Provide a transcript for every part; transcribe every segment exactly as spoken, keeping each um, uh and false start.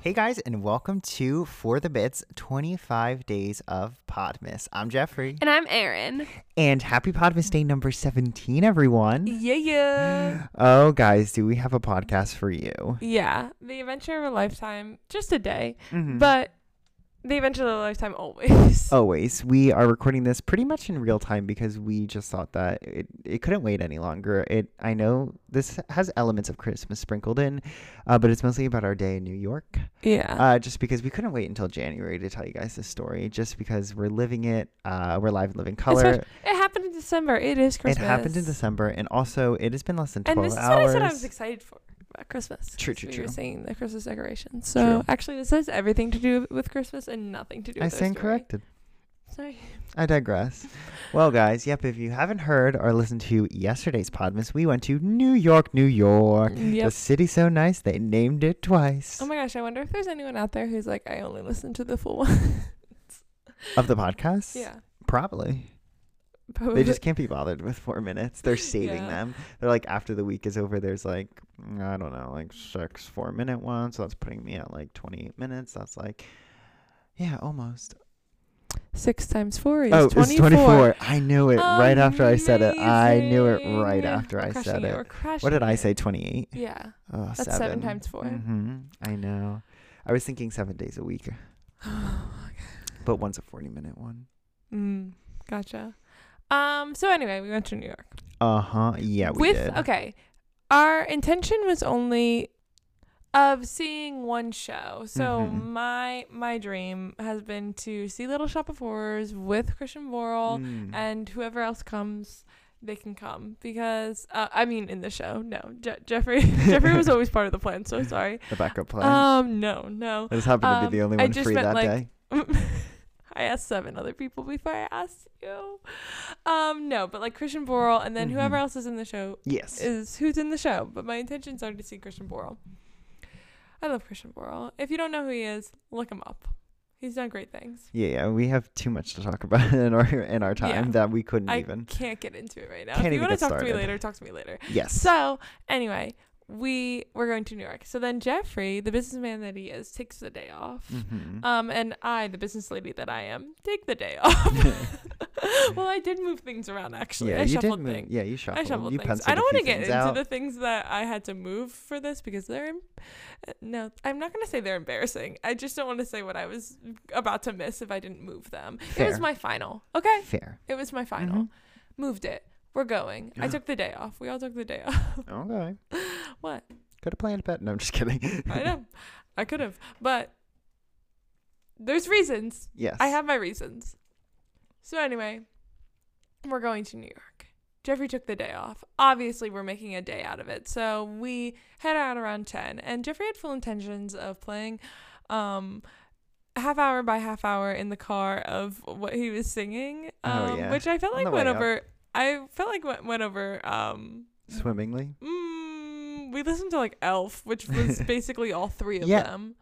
Hey guys, and welcome to For the Bits, twenty-five Days of Podmas. I'm Jeffrey. And I'm Aaron. And happy Podmas Day number seventeen, everyone. Yeah, yeah. Oh, guys, do we have a podcast for you? Yeah. The adventure of a lifetime, just a day, mm-hmm. but the adventure of a lifetime always. Always. We are recording this pretty much in real time because we just thought that it, it couldn't wait any longer. It I know this has elements of Christmas sprinkled in, uh, but it's mostly about our day in New York. Yeah. Uh, just because we couldn't wait until January to tell you guys this story, just because we're living it. Uh, we're live and living color. It happened in December. It is Christmas. It happened in December, and also it has been less than twelve hours. And this is what I said I was excited for. Christmas. True, true, we true. We were saying the Christmas decorations. So true. Actually, this has everything to do with Christmas and nothing to do with I stand story. corrected. Sorry. I digress. Well, guys, yep, if you haven't heard or listened to yesterday's Podmas, we went to New York, New York. Yep. The city so nice, they named it twice. Oh my gosh, I wonder if there's anyone out there who's like, I only listen to the full ones. Of the podcast? Yeah. Probably. Probably. They just can't be bothered with four minutes. They're saving yeah. them. They're like, after the week is over, there's like, I don't know, like six four-minute ones. So that's putting me at like twenty-eight minutes. That's like, yeah, almost. Six times four is oh, twenty-four. It's twenty-four. I knew it Amazing. right after I said it. I knew it right after I said it. it. What did I say? twenty-eight? Yeah. Oh, that's seven, seven times four. Mm-hmm. I know. I was thinking seven days a week. Oh, my God. But one's a forty-minute one. Mm, gotcha. Um. So anyway, we went to New York. Uh huh. Yeah, we With, did. Okay, our intention was only of seeing one show. So mm-hmm. my my dream has been to see Little Shop of Horrors with Christian Borle mm. and whoever else comes. They can come because uh, I mean in the show. No, Je- Jeffrey. Jeffrey was always part of the plan. So sorry. The backup plan. Um. No. No. I just happened um, to be the only one free meant, that like, day. I asked seven other people before I asked you. Um, no, but like Christian Borle and then mm-hmm. whoever else is in the show yes. is who's in the show. But my intentions are to see Christian Borle. I love Christian Borle. If you don't know who he is, look him up. He's done great things. Yeah, yeah. We have too much to talk about in our in our time yeah. that we couldn't I even. I can't get into it right now. Can't if you want to talk started. to me later, talk to me later. Yes. So anyway, we were going to New York. So then Jeffrey, the businessman that he is, takes the day off. Mm-hmm. Um, and I, the business lady that I am, take the day off. Well, I did move things around, actually. Yeah, I you shuffled did move, things. Yeah, you shuffled, I shuffled you things. I don't want to get into out. the things that I had to move for this because they're... No, I'm not going to say they're embarrassing. I just don't want to say what I was about to miss if I didn't move them. Fair. It was my final. Okay? Fair. It was my final. Mm-hmm. Moved it. We're going. I took the day off. We all took the day off. Okay. What? Could have planned a bet. No, I'm just kidding. I know. I could have. But there's reasons. Yes. I have my reasons. So anyway, we're going to New York. Jeffrey took the day off. Obviously, we're making a day out of it. So we head out around ten. And Jeffrey had full intentions of playing um, half hour by half hour in the car of what he was singing. Um, oh, yeah. Which I felt like went over... Up. I felt like went, went over... Um, Swimmingly? Mm, we listened to, like, Elf, which was basically all three of yeah. them.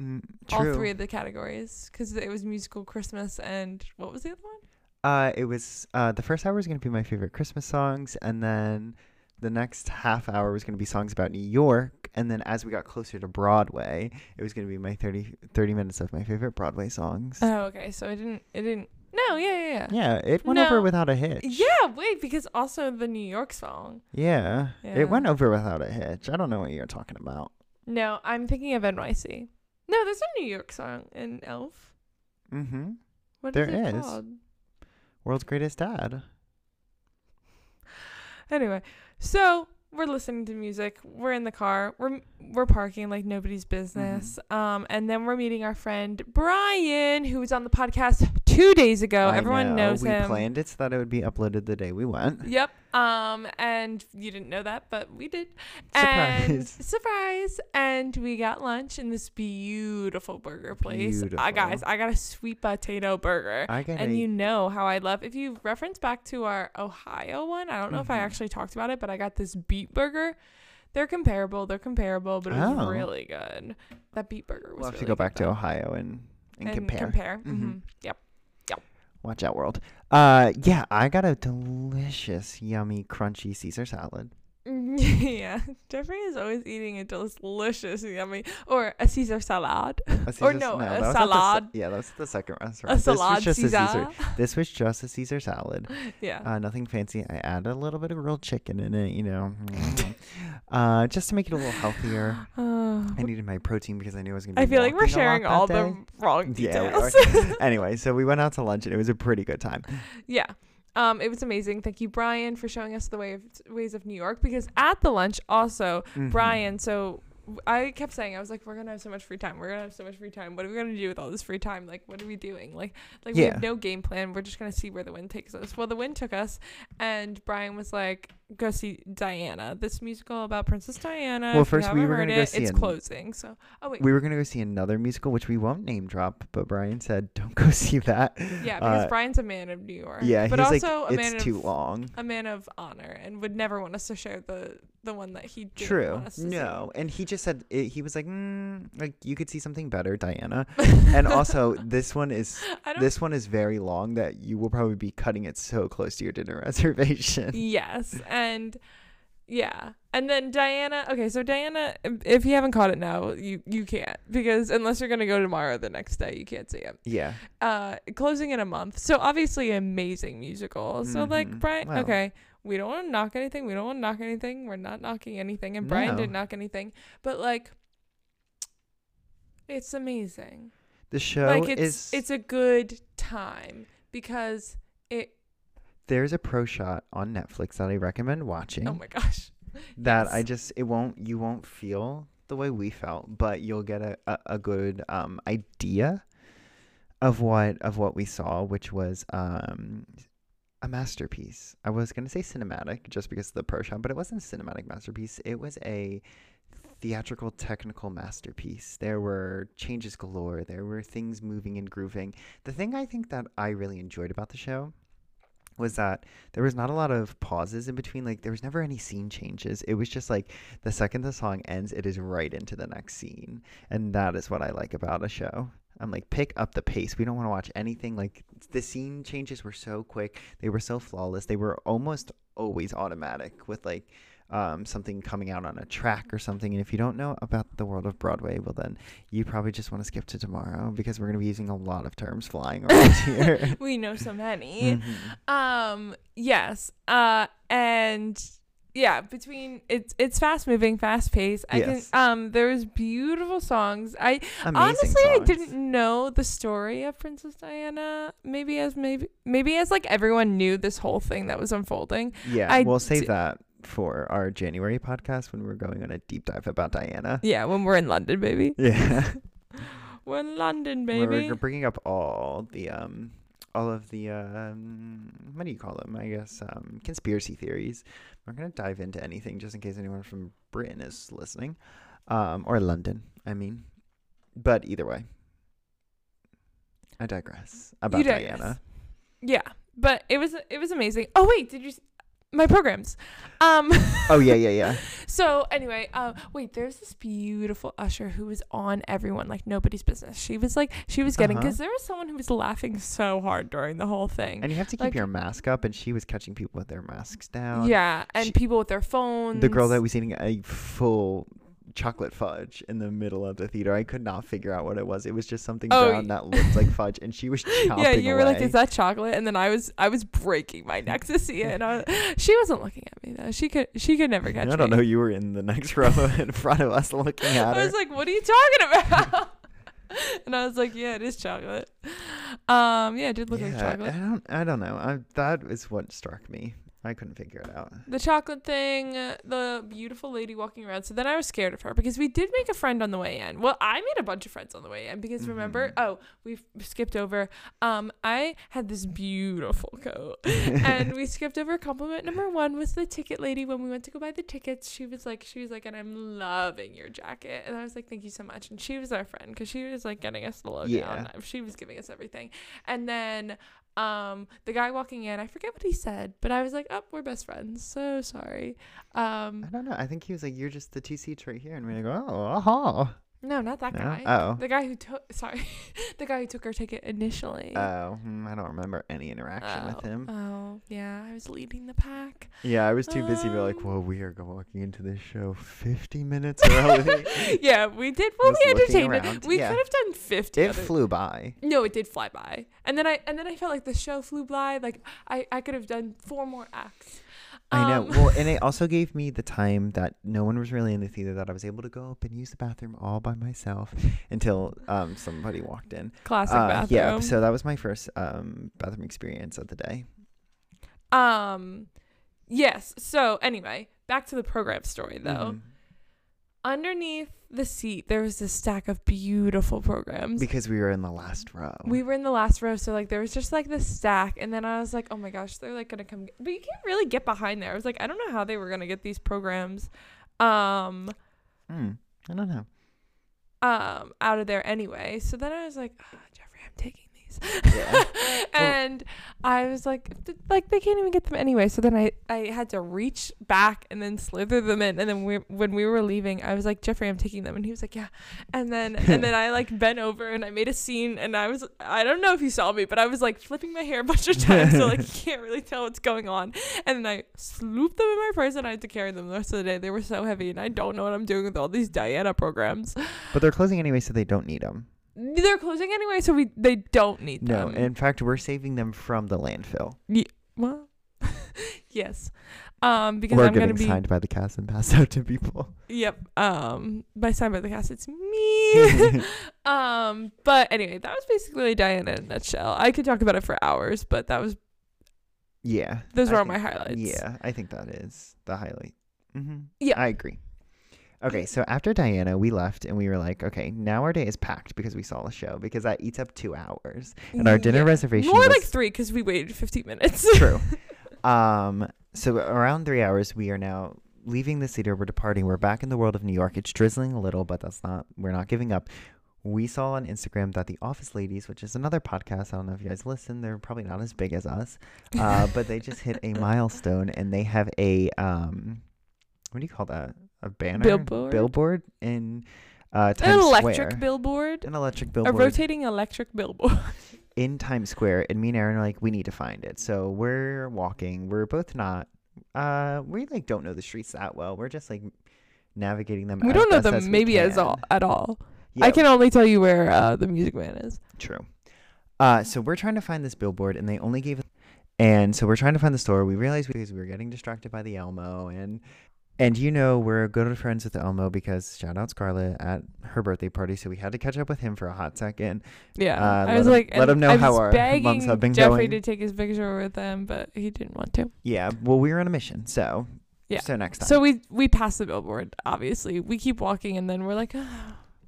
Mm, true. All three of the categories. Because it was musical Christmas and... What was the other one? Uh, it was... Uh, the first hour was going to be my favorite Christmas songs. And then the next half hour was going to be songs about New York. And then as we got closer to Broadway, it was going to be my thirty, thirty minutes of my favorite Broadway songs. Oh, okay. So it didn't... It didn't No, yeah, yeah, yeah. Yeah, it went no. over without a hitch. Yeah, wait, because also the New York song. Yeah, yeah, it went over without a hitch. I don't know what you're talking about. No, I'm thinking of N Y C. No, there's a New York song in Elf. Mm-hmm. What there is it is. called? World's Greatest Dad. Anyway, so we're listening to music. We're in the car. We're we're parking like nobody's business. Mm-hmm. Um, and then we're meeting our friend Brian, who was on the podcast two days ago. I Everyone know. knows we him. We planned it so that it would be uploaded the day we went. Yep. Um, and you didn't know that, but we did. Surprise! And, surprise! And we got lunch in this beautiful burger place. Beautiful. Uh, guys, I got a sweet potato burger. I got and a- you know how I love. If you reference back to our Ohio one, I don't know mm-hmm. if I actually talked about it, but I got this beef burger. They're comparable. They're comparable, but it was oh. really good. That beet burger was we'll have really to go good back though. to Ohio and, and, and compare. compare. Mm-hmm. Mm-hmm. Yep. Yep. Watch out, world. Uh, yeah, I got a delicious, yummy, crunchy Caesar salad. Mm-hmm. Yeah, Jeffrey is always eating a delicious, yummy, or a Caesar salad. A Caesar or no, no a salad. The, yeah, that's the second restaurant. A salad this was just Caesar. A Caesar. This was just a Caesar salad. Yeah. Uh, nothing fancy. I added a little bit of grilled chicken in it, you know, uh, just to make it a little healthier. Uh, I needed my protein because I knew I was going to be I feel like we're sharing all day. the wrong details. Yeah, anyway, so we went out to lunch and it was a pretty good time. Yeah. Um, it was amazing. Thank you, Brian, for showing us the way of, ways of New York, because at the lunch also, mm-hmm. Brian, so I kept saying, I was like, we're going to have so much free time. We're going to have so much free time. What are we going to do with all this free time? Like, what are we doing? Like, like yeah. we have no game plan. We're just going to see where the wind takes us. Well, the wind took us, and Brian was like, go see Diana, this musical about Princess Diana. Well, first we were going to go see it. It's closing. So, oh wait, we were going to go see another musical, which we won't name drop, but Brian said, don't go see that. Yeah, because uh, Brian's a man of New York. Yeah, but also like, a man it's of, too long. A man of honor, and would never want us to share the the one that he didn't True. Want us to no, see. And he just said it, he was like, mm, like you could see something better, Diana. And also, this one is this one is very long that you will probably be cutting it so close to your dinner reservation. Yes. And And yeah, and then Diana. Okay, so Diana, if you haven't caught it now, you, you can't, because unless you're going to go tomorrow or the next day, you can't see it. Yeah. Uh, closing in a month. So obviously amazing musical. So mm-hmm. like Brian, wow. okay, we don't want to knock anything. We don't want to knock anything. We're not knocking anything. And Brian no. didn't knock anything. But like, it's amazing. The show like it's, is. It's a good time because it. There's a pro shot on Netflix that I recommend watching. Oh my gosh. That yes. I just, it won't, you won't feel the way we felt, but you'll get a, a, a good um, idea of what, of what we saw, which was um, a masterpiece. I was going to say cinematic just because of the pro shot, but it wasn't a cinematic masterpiece. It was a theatrical technical masterpiece. There were changes galore. There were things moving and grooving. The thing I think that I really enjoyed about the show was that there was not a lot of pauses in between. Like, there was never any scene changes. It was just like the second the song ends, it is right into the next scene. And that is what I like about a show. I'm like, pick up the pace. We don't want to watch anything. Like, the scene changes were so quick. They were so flawless. They were almost always automatic with like um, something coming out on a track or something. And if you don't know about the world of Broadway, well then you probably just want to skip to tomorrow, because we're going to be using a lot of terms flying around here. We know so many. Mm-hmm. Um, yes. Uh, and yeah, between it's, it's fast moving, fast paced. I yes. can, um, there was beautiful songs. I Amazing honestly, songs. I didn't know the story of Princess Diana. Maybe as maybe, maybe as like everyone knew this whole thing that was unfolding. Yeah. I we'll save d- that. for our January podcast when we're going on a deep dive about Diana. Yeah, when we're in London, baby. Yeah. We're in London, baby. We're bringing up all the, um, all of the, um, what do you call them? I guess, um, conspiracy theories. We're going to dive into anything just in case anyone from Britain is listening. Um, or London, I mean. But either way, I digress about you digress. Diana. Yeah, but it was, it was amazing. Oh, wait, did you... My programs. Um, oh, yeah, yeah, yeah. So anyway, uh, wait, there's this beautiful usher who was on everyone like nobody's business. She was like, she was getting, because uh-huh. there was someone who was laughing so hard during the whole thing. And you have to keep like, your mask up, and she was catching people with their masks down. Yeah, and she, people with their phones. The girl that was eating a full chocolate fudge in the middle of the theater. I could not figure out what it was. It was just something oh, brown that looked like fudge, and she was chomping yeah you away. Were like, is that chocolate? And then I was I was breaking my neck to see it, and I was, she wasn't looking at me though. She could she could never catch me. I don't me. know, you were in the next row in front of us looking at her. I was like, what are you talking about? And I was like, yeah, it is chocolate. Um yeah, it did look yeah, like chocolate. I don't I don't know I, that is what struck me. I couldn't figure it out. The chocolate thing, the beautiful lady walking around. So then I was scared of her, because we did make a friend on the way in. Well, I made a bunch of friends on the way in, because mm-hmm. remember, oh, we skipped over. Um, I had this beautiful coat, and we skipped over compliment number one was the ticket lady. When we went to go buy the tickets, she was like, she was like, and I'm loving your jacket. And I was like, thank you so much. And she was our friend, because she was like getting us the lowdown. Yeah. She was giving us everything. And then um the guy walking in, I forget what he said, but I was like, oh, we're best friends, so sorry. um I don't know, I think he was like, you're just the two seats right here, and we're like, oh, aha, No, not that no? guy. Oh. The guy who took, sorry, the guy who took her ticket initially. Oh, I don't remember any interaction oh. with him. Oh, yeah. I was leading the pack. Yeah, I was too um, busy to be like, well, we are walking into this show fifty minutes early. Yeah, we did. Well, we entertained. We yeah. could have done fifty. It other- flew by. No, it did fly by. And then I and then I felt like the show flew by. Like, I, I could have done four more acts. I know. Well, and it also gave me the time that no one was really in the theater that I was able to go up and use the bathroom all by myself until um, somebody walked in. Classic uh, bathroom. Yeah. So that was my first um, bathroom experience of the day. Um, yes. So anyway, back to the program story, though. Mm-hmm. Underneath the seat, there was this stack of beautiful programs. Because we were in the last row. We were in the last row. So, like, there was just, like, this stack. And then I was like, oh, my gosh, they're, like, going to come. Get-. But you can't really get behind there. I was like, I don't know how they were going to get these programs um, mm, I don't know. Um, out of there anyway. So then I was like, oh, Jeffrey, I'm taking these. Yeah. And well, I was like, like, they can't even get them anyway. So then I, I had to reach back and then slither them in. And then we, when we were leaving, I was like, Jeffrey, I'm taking them. And he was like, yeah. And then, and then I like bent over and I made a scene. And I was, I don't know if you saw me, but I was like flipping my hair a bunch of times. So like, you can't really tell what's going on. And then I slooped them in my purse and I had to carry them the rest of the day. They were so heavy and I don't know what I'm doing with all these Diana programs. But they're closing anyway, so they don't need them. They're closing anyway, so we they don't need them. No, in fact, we're saving them from the landfill. Yeah, well, yes, um, because we're I'm getting gonna be signed by the cast and passed out to people. Yep, um, by signed by the cast, it's me. um, but anyway, that was basically Diana in a nutshell. I could talk about it for hours, but that was yeah. Those were all my highlights. Yeah, I think that is the highlight. Mm-hmm. Yeah, I agree. Okay, so after Diana, we left and we were like, okay, now our day is packed because we saw the show because that eats up two hours. And our dinner yeah. reservation More was... like three because we waited fifteen minutes. True. Um, so around three hours, we are now leaving the theater. We're departing. We're back in the world of New York. It's drizzling a little, but that's not... We're not giving up. We saw on Instagram that The Office Ladies, which is another podcast, I don't know if you guys listen, they're probably not as big as us, uh, but they just hit a milestone and they have a... Um, what do you call that? A banner? Billboard? Billboard in uh, Times Square. An electric Square. billboard. An electric billboard. A rotating electric billboard. In Times Square. And me and Aaron are like, we need to find it. So we're walking. We're both not, uh, we like don't know the streets that well. We're just like navigating them. We don't know them maybe as all, at all. Yeah. I can only tell you where uh, the Music Man is. True. Uh, so we're trying to find this billboard and they only gave us. And so we're trying to find the store. We realized because we were getting distracted by the Elmo and And you know, we're good friends with Elmo because shout out Scarlett at her birthday party. So we had to catch up with him for a hot second. Yeah. Uh, I was him, like, let him know I how our mums have been Jeffrey going. I was begging Jeffrey to take his picture with them, but he didn't want to. Yeah. Well, we were on a mission. So, yeah. So next time. So we, we passed the billboard, obviously. We keep walking and then we're like, oh.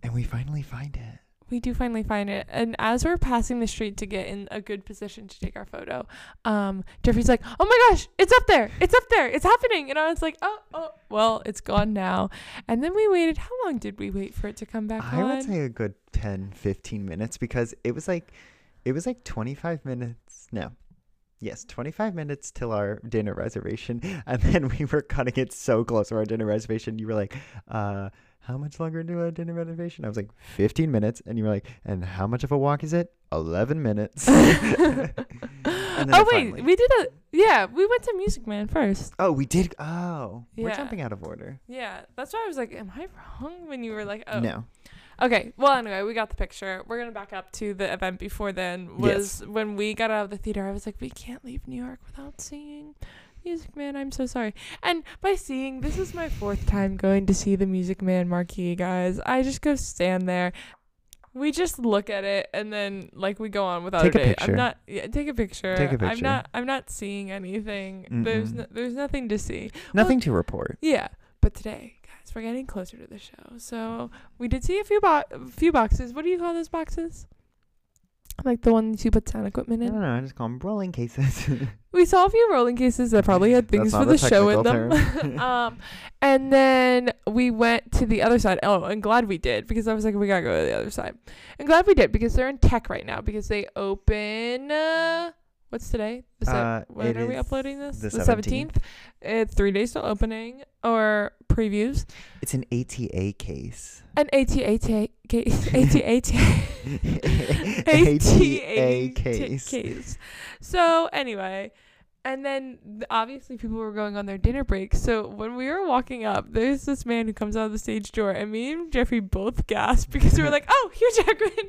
And we finally find it. We do finally find it. And as we're passing the street to get in a good position to take our photo, um, Jeffrey's like, oh my gosh, it's up there. It's up there. It's happening. And I was like, oh, oh, well, it's gone now. And then we waited. How long did we wait for it to come back I on? I would say a good ten, fifteen minutes because it was like, it was like twenty-five minutes. No. Yes, twenty-five minutes till our dinner reservation. And then we were cutting it so close to our dinner reservation. You were like, uh... how much longer do I dinner renovation? I was like, fifteen minutes. And you were like, and how much of a walk is it? eleven minutes. And then oh, wait. Finally... We did a... Yeah, we went to Music Man first. Oh, we did? Oh. Yeah. We're jumping out of order. Yeah. That's why I was like, am I wrong? When you were like, oh. No. Okay. Well, anyway, we got the picture. We're going to back up to the event before then. Was yes. When we got out of the theater, I was like, we can't leave New York without seeing... Music Man, I'm so sorry. And by seeing, this is my fourth time going to see the Music Man marquee, guys. I just go stand there. We just look at it and then like we go on without take a day. I'm not yeah, take a picture. Take a picture. I'm not I'm not seeing anything. Mm-mm. There's no, there's nothing to see. Nothing well, to report. Yeah, but today, guys, we're getting closer to the show. So, we did see a few bo- a few boxes. What do you call those boxes? Like the one that you put sound equipment in? I don't know. I just call them rolling cases. We saw a few rolling cases that probably had things for the show in them. um, and then we went to the other side. Oh, I'm glad we did because I was like, we got to go to the other side. I'm glad we did because they're in tech right now because they open... Uh, What's today? The se- uh, when are we uploading this? The, the seventeenth. seventeenth. It's three days till opening or previews. It's an A T A case. An ATA ta- case. ATA ta- ATA case. case. So anyway, and then obviously people were going on their dinner break. So when we were walking up, there's this man who comes out of the stage door, and me and Jeffrey both gasped because we were like, "Oh, Hugh Jackman,"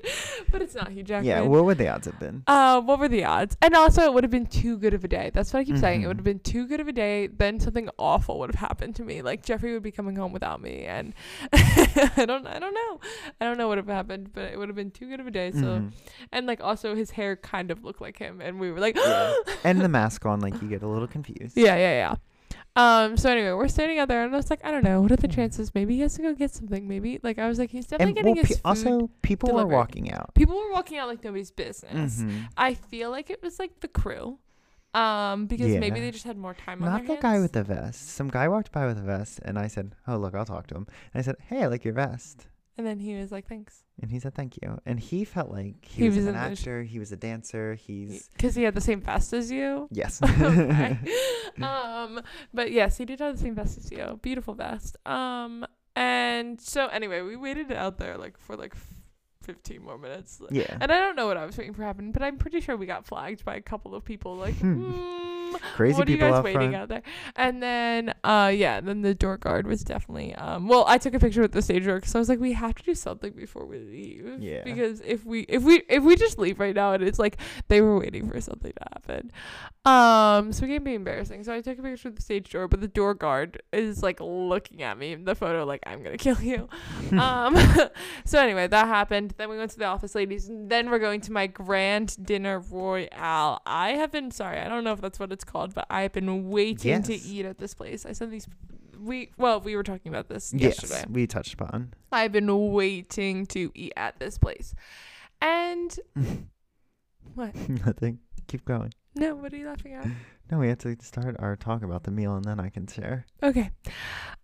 but it's not Hugh Jackman. Yeah, what would the odds have been? Uh, what were the odds? And also, it would have been too good of a day. That's what I keep mm-hmm. saying. It would have been too good of a day. Then something awful would have happened to me. Like Jeffrey would be coming home without me, and I don't, I don't know, I don't know what would have happened, but it would have been too good of a day. So, mm-hmm. and like also his hair kind of looked like him, and we were like, yeah. and the mask on. Like you get a little confused. Yeah, yeah, yeah. Um. So anyway, we're standing out there, and I was like, I don't know, what are the chances? Maybe he has to go get something. Maybe like I was like, he's definitely and getting well, his. Pe- food also, people delivered. were walking out. People were walking out like nobody's business. Mm-hmm. I feel like it was like the crew, um, because yeah. maybe they just had more time. Not on their the hands. Guy with the vest. Some guy walked by with a vest, and I said, "Oh look, I'll talk to him." And I said, "Hey, I like your vest." And then he was like, thanks. And he said, thank you. And he felt like he, he was, was an actor. Sh- he was a dancer. He's because he had the same vest as you. Yes. okay. Um. But yes, he did have the same vest as you. Beautiful vest. Um. And so anyway, we waited out there like for like fifteen more minutes. Yeah. And I don't know what I was waiting for happen, but I'm pretty sure we got flagged by a couple of people. Like. mm. Crazy what people are you guys out waiting front? Out there? And then, uh, yeah, then the door guard was definitely. Um, well, I took a picture with the stage door because I was like, we have to do something before we leave. Yeah. Because if we if we if we just leave right now, and it's like they were waiting for something to happen. Um, so it can be embarrassing. So I took a picture with the stage door, but the door guard is like looking at me in the photo, like I'm gonna kill you. um, so anyway, that happened. Then we went to the Office Ladies, and then we're going to my grand dinner royale. I have been sorry, I don't know if that's what it's called, but I've been waiting yes. to eat at this place. I sent these we well we were talking about this yes, yesterday. We touched upon I've been waiting to eat at this place, and what nothing keep going no what are you laughing at no we have to start our talk about the meal, and then I can share. Okay.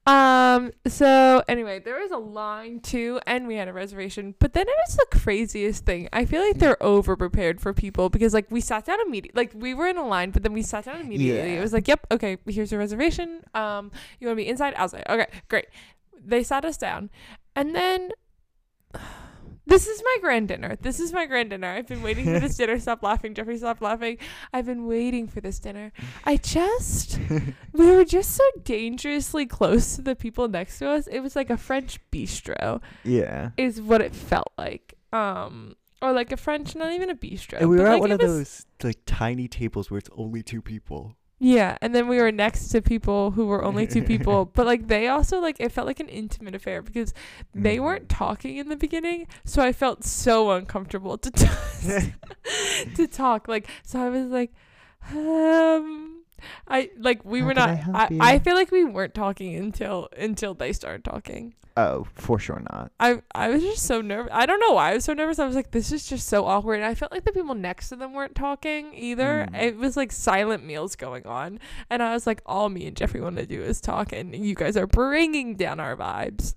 Um so anyway, there was a line too, and we had a reservation, but then it was the craziest thing. I feel like they're over prepared for people, because like we sat down immediately, like we were in a line, but then we sat down immediately. Yeah. It was like, yep, okay, here's your reservation. Um you want to be inside, outside? Okay, great. They sat us down, and then This is my grand dinner. This is my grand dinner. I've been waiting for this dinner. Stop laughing. Jeffrey, stop laughing. I've been waiting for this dinner. I just, we were just so dangerously close to the people next to us. It was like a French bistro. Yeah. Is what it felt like. Um, or like a French, not even a bistro. And we were at like one of those like tiny tables where it's only two people. Yeah, and then we were next to people who were only two people, but like they also like it felt like an intimate affair because they weren't talking in the beginning, so I felt so uncomfortable to t- to talk. Like so, I was like, um, I like we How were not. I, I, I feel like we weren't talking until until they started talking. Oh, for sure not. I I was just so nervous. I don't know why I was so nervous. I was like, this is just so awkward. And I felt like the people next to them weren't talking either. Mm. It was like silent meals going on. And I was like, all me and Jeffrey want to do is talk. And you guys are bringing down our vibes.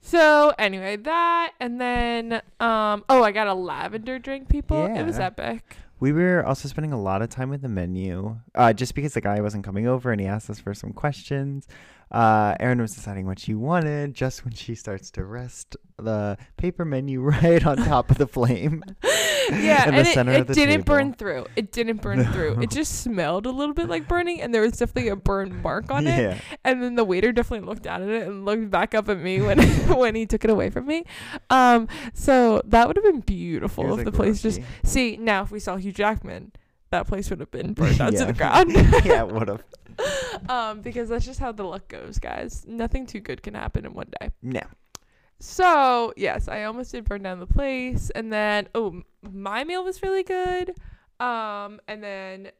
So anyway, that. And then, um, oh, I got a lavender drink, people. Yeah. It was epic. We were also spending a lot of time with the menu, uh, just because the guy wasn't coming over and he asked us for some questions. Uh, Erin was deciding what she wanted just when she starts to rest the paper menu right on top of the flame. Yeah, in the and center it, it of the didn't table. burn through. It didn't burn no. through. It just smelled a little bit like burning, and there was definitely a burn mark on yeah. it. And then the waiter definitely looked down at it and looked back up at me when when he took it away from me. Um, so that would have been beautiful if like the place rocky. just see now if we saw Hugh Jackman. That place would have been burned out yeah. to the ground. Yeah, it would have. Um, because that's just how the luck goes, guys. Nothing too good can happen in one day. No. So, yes, I almost did burn down the place. And then, oh, my meal was really good. Um, and then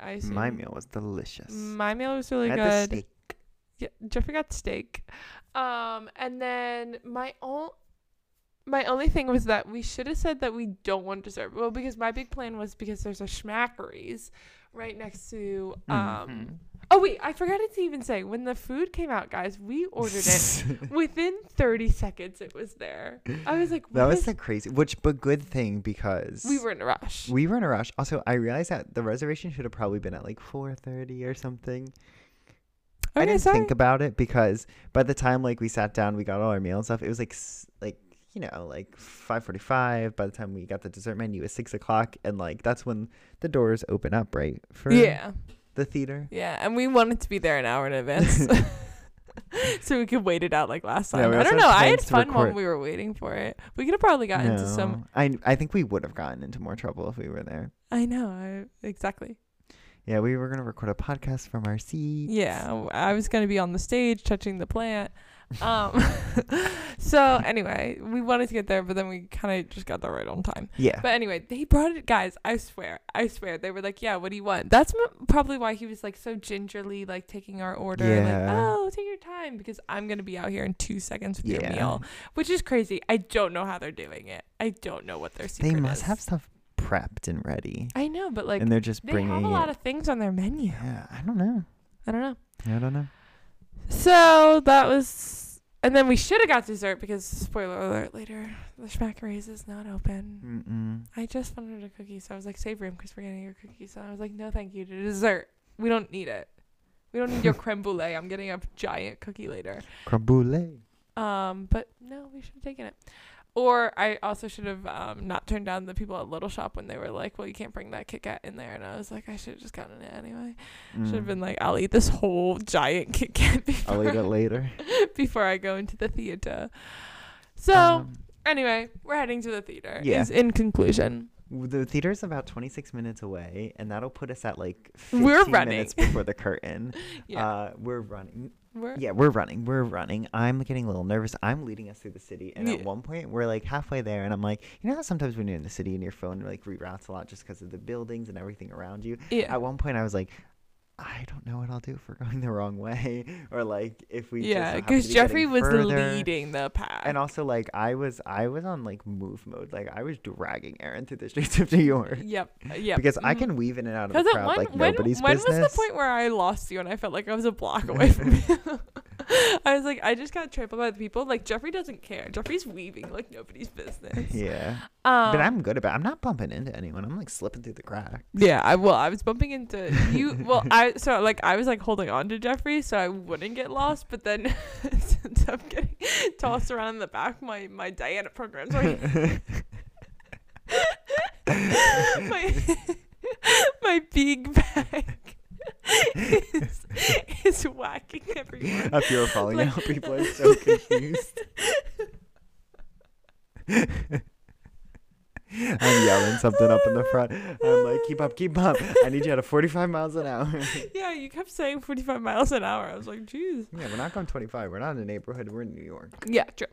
I assume My meal was delicious. My meal was really I had good. The steak. Yeah, Jeffrey got steak. Um, and then my own... My only thing was that we should have said that we don't want dessert. Well, because my big plan was because there's a Schmackeries right next to... um mm-hmm. Oh, wait, I forgot to even say, when the food came out, guys, we ordered it. Within thirty seconds, it was there. I was like, what? That was is- the crazy, which, but good thing, because we were in a rush. We were in a rush. Also, I realized that the reservation should have probably been at like four thirty or something. Okay, I didn't sorry. think about it, because by the time, like, we sat down, we got all our meal and stuff, it was like, like, you know, like five forty-five. By the time we got the dessert menu, it was six o'clock. And, like, that's when the doors open up, right? For yeah. the theater. Yeah, and we wanted to be there an hour in advance. So we could wait it out like last time. No, I don't know. I had fun record. While we were waiting for it. We could have probably gotten no, into some... I I think we would have gotten into more trouble if we were there. I know. I, exactly. Yeah, we were going to record a podcast from our seats. Yeah, I was going to be on the stage touching the plant. um so anyway, we wanted to get there, but then we kind of just got there right on time. Yeah, but anyway, they brought it, guys. I swear i swear they were like, yeah, what do you want? That's m- probably why he was like so gingerly, like taking our order. Yeah. Like, oh, take your time, because I'm gonna be out here in two seconds with yeah. your meal, which is crazy. I don't know how they're doing it. I don't know what their secret they must is. Have stuff prepped and ready. I know, but like, and they're just they bringing have a it. Lot of things on their menu. Yeah, i don't know i don't know i don't know So that was, and then we should have got dessert, because spoiler alert later, the Schmackeries is not open. Mm-mm. I just wanted a cookie, so I was like, save room because we're getting your cookies. And I was like, no, thank you to dessert. We don't need it. We don't need your creme brulee. I'm getting a giant cookie later. Creme brulee. Um, but no, we should have taken it. Or I also should have um not turned down the people at Little Shop when they were like, well, you can't bring that Kit Kat in there. And I was like, I should have just gotten it anyway. Mm. Should have been like, I'll eat this whole giant Kit Kat before I'll eat it later. Before I go into the theater. So um, anyway, we're heading to the theater. Yeah. Is in conclusion. The theater is about twenty-six minutes away, and that'll put us at like fifteen minutes before the curtain. Yeah. Uh, we're running. We're yeah, we're running. We're running. I'm getting a little nervous. I'm leading us through the city. And yeah. at one point, we're like halfway there. And I'm like, you know how sometimes when you're in the city and your phone like reroutes a lot just because of the buildings and everything around you? Yeah. At one point, I was like, I don't know what I'll do if we're going the wrong way, or like if we yeah because be Jeffrey was further. Leading the pack, and also like I was I was on like move mode, like I was dragging Aaron through the streets of New York. Yep, yeah, because mm. I can weave in and out of the crowd when, like when, nobody's when business. When was the point where I lost you and I felt like I was a block away from you? I was like, I just got trampled by the people. Like Jeffrey doesn't care. Jeffrey's weaving like nobody's business. Yeah, um, but I'm good about. It. I'm not bumping into anyone. I'm like slipping through the cracks. Yeah, I will. I was bumping into you. Well, I. I, so like I was like holding on to Jeffrey so I wouldn't get lost, but then since I'm getting tossed around in the back, my my Diana program's like my my big bag is, is whacking everyone. If you were falling like, out, people are so confused. I'm yelling something up in the front. I'm like, keep up, keep up. I need you at a forty-five miles an hour. Yeah, you kept saying forty-five miles an hour. I was like, jeez. Yeah, we're not going twenty-five. We're not in a neighborhood. We're in New York. Yeah, true.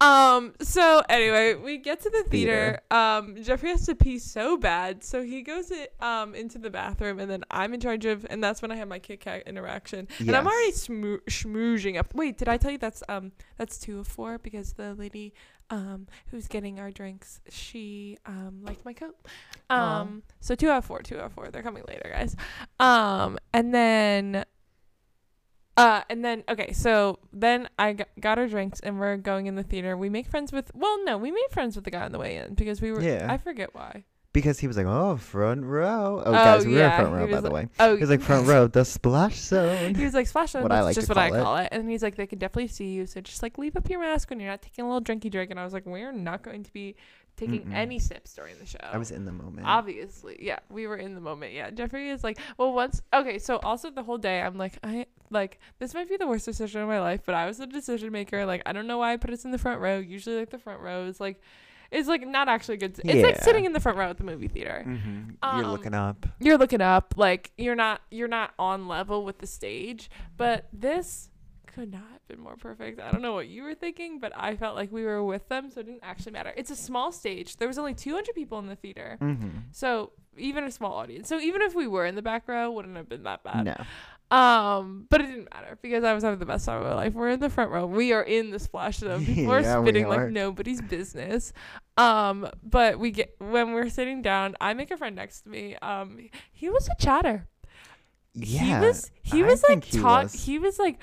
Um. So anyway, we get to the theater. theater. Um. Jeffrey has to pee so bad, so he goes it, um into the bathroom, and then I'm in charge of, and that's when I have my Kit Kat interaction. Yes. And I'm already smoo- schmoozing up. Wait, did I tell you that's um that's two of four because the lady um who's getting our drinks she um liked my coat. Um. um so two out of four, two out of four. They're coming later, guys. Um. And then. Uh, and then, okay, so then I g- got our drinks and we're going in the theater. We make friends with, well, no, we made friends with the guy on the way in because we were, yeah. I forget why. Because he was like, oh, front row. Oh, oh guys, we yeah, were front row, by like, the way. Oh, he was like, front row, the splash zone. He was like, splash zone, that's like just what I call it. it. And he's like, they can definitely see you, so just like leave up your mask when you're not taking a little drinky drink. And I was like, we're not going to be taking Mm-mm. any sips during the show. I was in the moment. Obviously. Yeah, we were in the moment. Yeah. Jeffrey is like, well, once. Okay, so also the whole day, I'm like, I like, this might be the worst decision of my life, but I was the decision maker. Like, I don't know why I put us in the front row. Usually, like, the front row is like, it's like not actually good. T- yeah. It's like sitting in the front row at the movie theater. Mm-hmm. Um, you're looking up. You're looking up. Like, you're not, you're not on level with the stage, but this could not have been more perfect. I don't know what you were thinking, but I felt like we were with them, so it didn't actually matter. It's a small stage. There was only two hundred people in the theater. Mm-hmm. So even a small audience. So even if we were in the back row, wouldn't have been that bad. No. Um, but it didn't matter because I was having the best time of my life. We're in the front row. We are in the splash zone. People yeah, are spitting like nobody's business. Um, but we get when we're sitting down, I make a friend next to me. Um, he was a chatter. yeah, he was he was I like talk he, he was like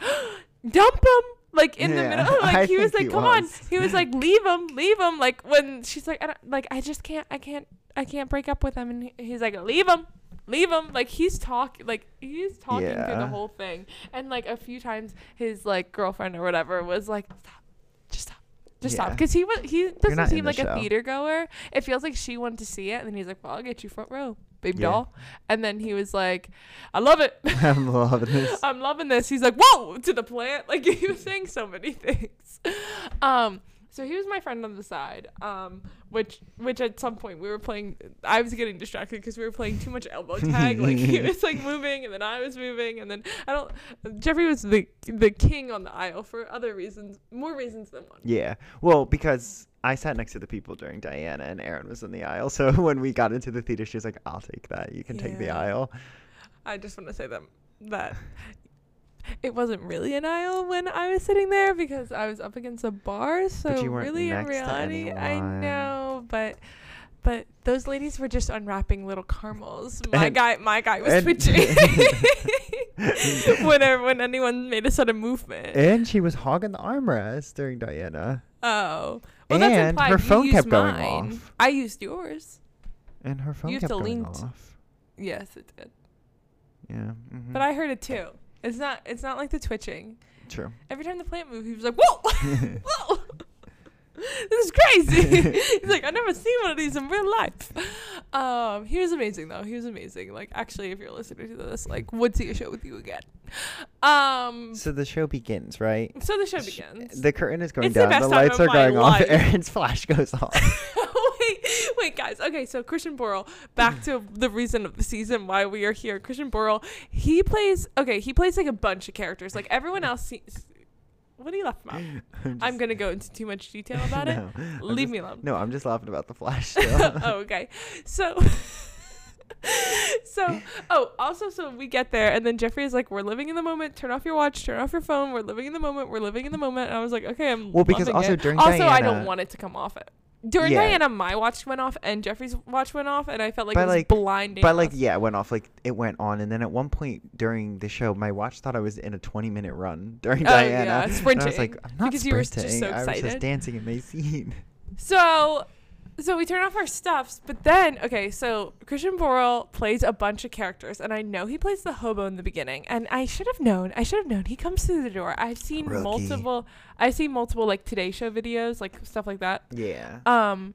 dump him, like in yeah, the middle, like I he was like he come was. on he was like leave him leave him like when she's like I don't, like I just can't I can't I can't break up with him, and he, he's like leave him leave him like he's talking like he's talking yeah. through the whole thing, and like a few times his like girlfriend or whatever was like stop just stop just yeah. stop because he was he doesn't seem like show. a theater goer. It feels like she wanted to see it, and then he's like, well, I'll get you front row, babe yeah. doll. And then he was like, I love it. I'm loving this. I'm loving this. He's like, whoa, to the plant. Like, he was saying so many things. Um, so he was my friend on the side, um, which which at some point we were playing. I was getting distracted because we were playing too much elbow tag. Like, he was like moving, and then I was moving, and then I don't. Jeffrey was the the king on the aisle for other reasons, more reasons than one. Yeah, well, because I sat next to the people during Diana, and Aaron was in the aisle. So when we got into the theater, she was like, "I'll take that. You can yeah. take the aisle." I just want to say that that. It wasn't really an aisle when I was sitting there because I was up against a bar. So really, in reality, I know, but but those ladies were just unwrapping little caramels. My and, guy, my guy was twitching whenever when anyone made a sudden movement. And she was hogging the armrest during Diana. Oh, well, and that's implied. Her phone kept mine. going off. I used yours. And her phone you kept going off. Yes, it did. Yeah, mm-hmm. But I heard it too. It's not. It's not like the twitching. True. Every time the plant moved, he was like, "Whoa, whoa, this is crazy." He's like, "I've never seen one of these in real life." Um, he was amazing, though. He was amazing. Like, actually, if you're listening to this, like, would see a show with you again. Um. So the show begins, right? So the show begins. The curtain is going it's down. The, the lights are going life. off. Aaron's flash goes off. Wait, wait, guys. Okay, so Christian Borle, back to the reason of the season why we are here. Christian Borle, he plays, okay, he plays like a bunch of characers. Like everyone else sees, what do you laugh about? I'm, I'm going to go into too much detail about no, it. I'm Leave just, me alone. No, I'm just laughing about the Flash still. Oh, okay. So, so, oh, also, so we get there, and then Jeffrey is like, we're living in the moment. Turn off your watch. Turn off your phone. We're living in the moment. We're living in the moment. And I was like, okay, I'm Well, because also it. during Also, Diana, I don't want it to come off it. During yeah. Diana, my watch went off and Jeffrey's watch went off, and I felt like by it was like, blinding. But, like, yeah, it went off. Like, it went on. And then at one point during the show, my watch thought I was in a twenty-minute run during oh, Diana. Yeah, sprinting. And I was like, I'm not because sprinting. You were just so excited. I was just dancing in my scene. So, so we turn off our stuffs. But then, okay, so Christian Borle plays a bunch of characters. And I know he plays the hobo in the beginning. And I should have known. I should have known. He comes through the door. I've seen Rookie. multiple... I've seen multiple, like, Today Show videos, like, stuff like that. Yeah. Um,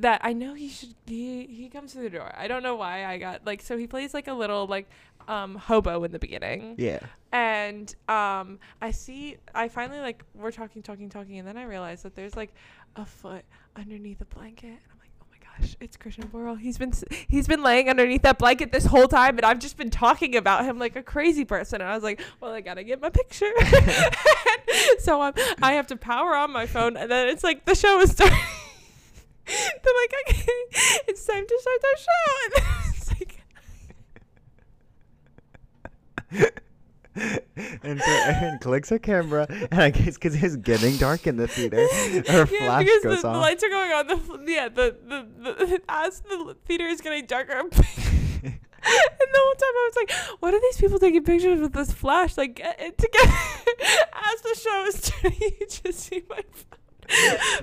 that I know he should... He, he comes through the door. I don't know why I got... Like, so he plays, like, a little, like, um, hobo in the beginning. Yeah. And um, I see... I finally, like, we're talking, talking, talking, and then I realize that there's, like, a foot underneath a blanket. And I'm like, oh, my gosh, it's Christian Borle. He's been, he's been laying underneath that blanket this whole time, and I've just been talking about him like a crazy person. And I was like, well, I got to get my picture. So I'm, I have to power on my phone, and then it's like the show is starting. They're like, okay, it's time to start the show. And it's like. And so Erin clicks her camera, and I guess because it's getting dark in the theater, her yeah, flash goes the, off. The lights are going on. The yeah, the, the, the as the theater is getting darker, and the whole time I was like, "What are these people taking pictures with this flash? Like, get it together." As the show is turning, you just see my phone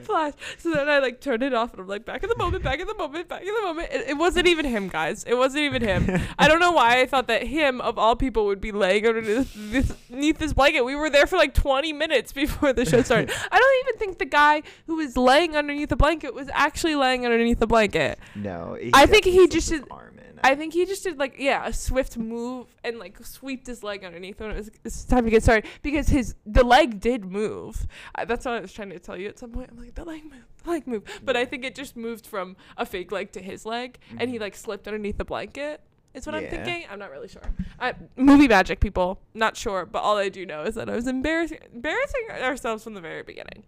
flash. So then I like turned it off, and I'm like, "Back in the moment, back in the moment, back in the moment." It, it wasn't even him, guys. It wasn't even him. I don't know why I thought that him of all people would be laying underneath this, this, this blanket. We were there for like twenty minutes before the show started. I don't even think the guy who was laying underneath the blanket was actually laying underneath the blanket. No, I think he just did. I think he just did like yeah a swift move and like sweeped his leg underneath when it was, it's time to get started, because his the leg did move. I, that's what I was trying to tell you at some point. I'm like, the leg moved, the leg moved, but I think it just moved from a fake leg to his leg, mm-hmm. and he like slipped underneath the blanket. Is what yeah. I'm thinking. I'm not really sure. I, movie magic, people. Not sure, but all I do know is that I was embarrassing embarrassing ourselves from the very beginning.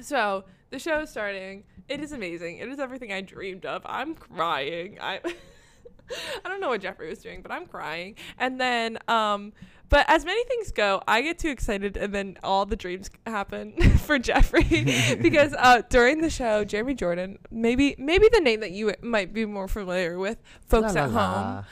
So the show is starting. It is amazing. It is everything I dreamed of. I'm crying. I I don't know what Jeffrey was doing, but I'm crying. And then, um, but as many things go, I get too excited, and then all the dreams happen for Jeffrey, because uh, during the show, Jeremy Jordan, maybe maybe the name that you might be more familiar with, folks la, at la, home. La.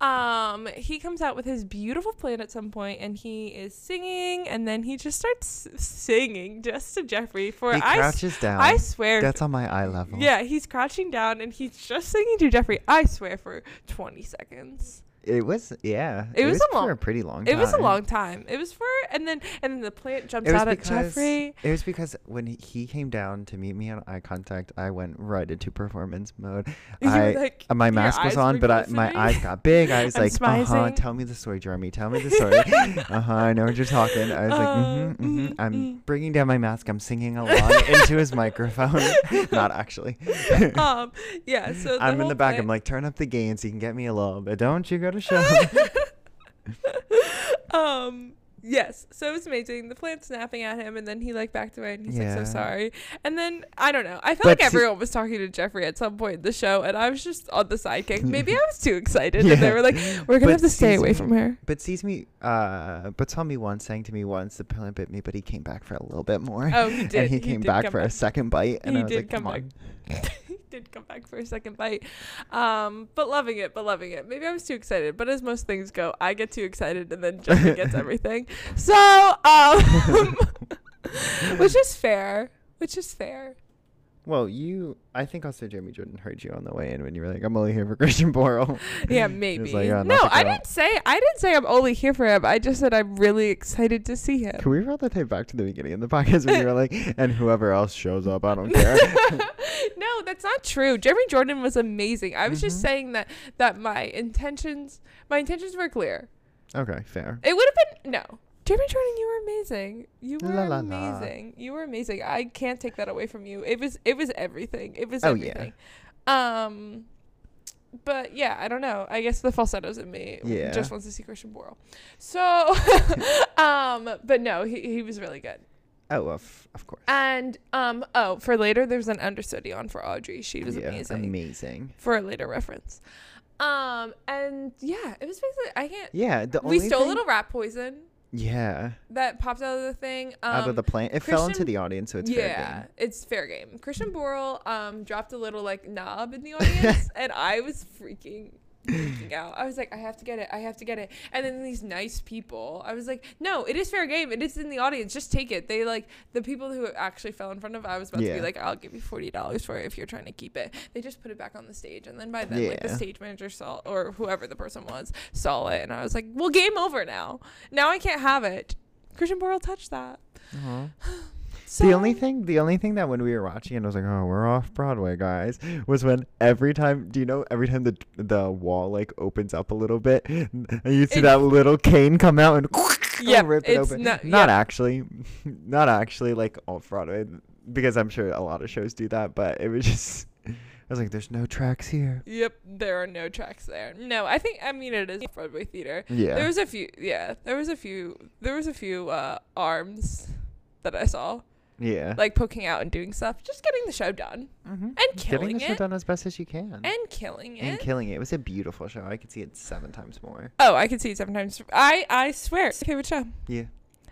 Um, he comes out with his beautiful plan at some point, and he is singing, and then he just starts singing just to Jeffrey. For he crouches I, down. I swear. That's on my eye level. Yeah, he's crouching down, and he's just singing to Jeffrey, I swear, for twenty seconds. It was, yeah. It, it was, was a long, for a pretty long time. It was a long time. It was for, and then and then the plant jumps out because, at Jeffrey. It was because when he came down to meet me on eye contact, I went right into performance mode. I, like, my mask was on, but I, my eyes got big. I was I'm like, smizing. uh-huh, tell me the story, Jeremy. Tell me the story. uh-huh, I know what you're talking. I was uh, like, mm-hmm, mm-hmm. Mm-hmm. I'm bringing down my mask. I'm singing along into his microphone. Not actually. um, yeah, so I'm in the back. Thing. I'm like, turn up the gain so you can get me a little bit. Don't you go to show. um yes so it was amazing, the plant snapping at him, and then he like backed away and he's yeah. like, so sorry. And then I don't know, I felt but like everyone was talking to Jeffrey at some point in the show, and I was just on the sidekick. Maybe I was too excited. Yeah. And they were like, we're gonna but have to stay away me, from her. But sees me uh but saw me once, sang to me once, the plant bit me, but he came back for a little bit more. Oh, he did. And he, he came did back for back. a second bite, and he I was did like come, come back. on did come back for a second bite. Um but loving it, but loving it. Maybe I was too excited, but as most things go, I get too excited and then Jeffrey gets everything. So um which is fair. Which is fair. Well, you, I think also Jeremy Jordan heard you on the way in when you were like, I'm only here for Christian Borle. Yeah, maybe. Like, oh, no, I didn't say, I didn't say I'm only here for him. I just said I'm really excited to see him. Can we roll the tape back to the beginning of the podcast when you were like, and whoever else shows up, I don't care. No, that's not true. Jeremy Jordan was amazing. I was mm-hmm. just saying that, that my intentions, my intentions were clear. Okay, fair. It would have been, no. Jeremy Jordan, you were amazing. You were la, la, amazing. La. You were amazing. I can't take that away from you. It was it was everything. It was oh, everything. Yeah. Um but yeah, I don't know. I guess the falsettos in me yeah. just wants to see Christian Borle. So um but no, he he was really good. Oh, of of course. And um oh, for later there's an understudy on for Audrey. She was yeah, amazing. Amazing. For a later reference. Um and yeah, it was basically I can't Yeah, the only we stole thing- little rat poison. Yeah, that popped out of the thing, um, out of the plant. It Christian, fell into the audience, so it's yeah, fair game. It's fair game. Christian Borle um dropped a little like knob in the audience, and I was freaking freaking out. I was like, I have to get it, I have to get it. And then these nice people, I was like, no, it is fair game. It is in the audience. Just take it. They like the people who actually fell in front of. I was about yeah. to be like, I'll give you forty dollars for it if you're trying to keep it. They just put it back on the stage, and then by then yeah. like the stage manager saw or whoever the person was saw it, and I was like, well, game over now. Now I can't have it. Christian Borle touched that. Uh-huh. So the only thing, the only thing that when we were watching and I was like, oh, we're off Broadway, guys, was when every time, do you know, every time the the wall like opens up a little bit, and you see it, that little cane come out and yeah, rip it open. Not, not yeah. actually, not actually like off Broadway, because I'm sure a lot of shows do that, but it was just, I was like, there's no tracks here. Yep, there are no tracks there. No, I think, I mean, it is Broadway theater. Yeah, there was a few. Yeah, there was a few. There was a few uh, arms that I saw. Yeah, like poking out and doing stuff, just getting the show done mm-hmm. and killing getting the show it. done as best as you can and killing it and killing it. It was a beautiful show. I could see it seven times more. Oh, I could see it seven times. I I swear, it's my favorite show. Yeah,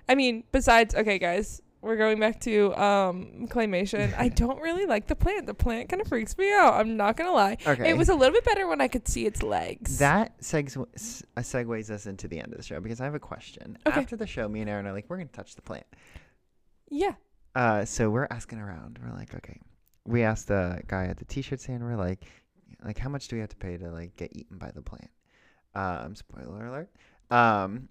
I mean, besides, okay, guys, we're going back to um claymation. I don't really like the plant. The plant kind of freaks me out. I'm not gonna lie. Okay, it was a little bit better when I could see its legs. That segs uh, segues us into the end of the show because I have a question. Okay. After the show, me and Aaron are like, we're gonna touch the plant. Yeah. Uh, so we're asking around. We're like, okay. We asked the guy at the T-shirt stand. We're like, like, how much do we have to pay to like get eaten by the plant? Um, spoiler alert. Um,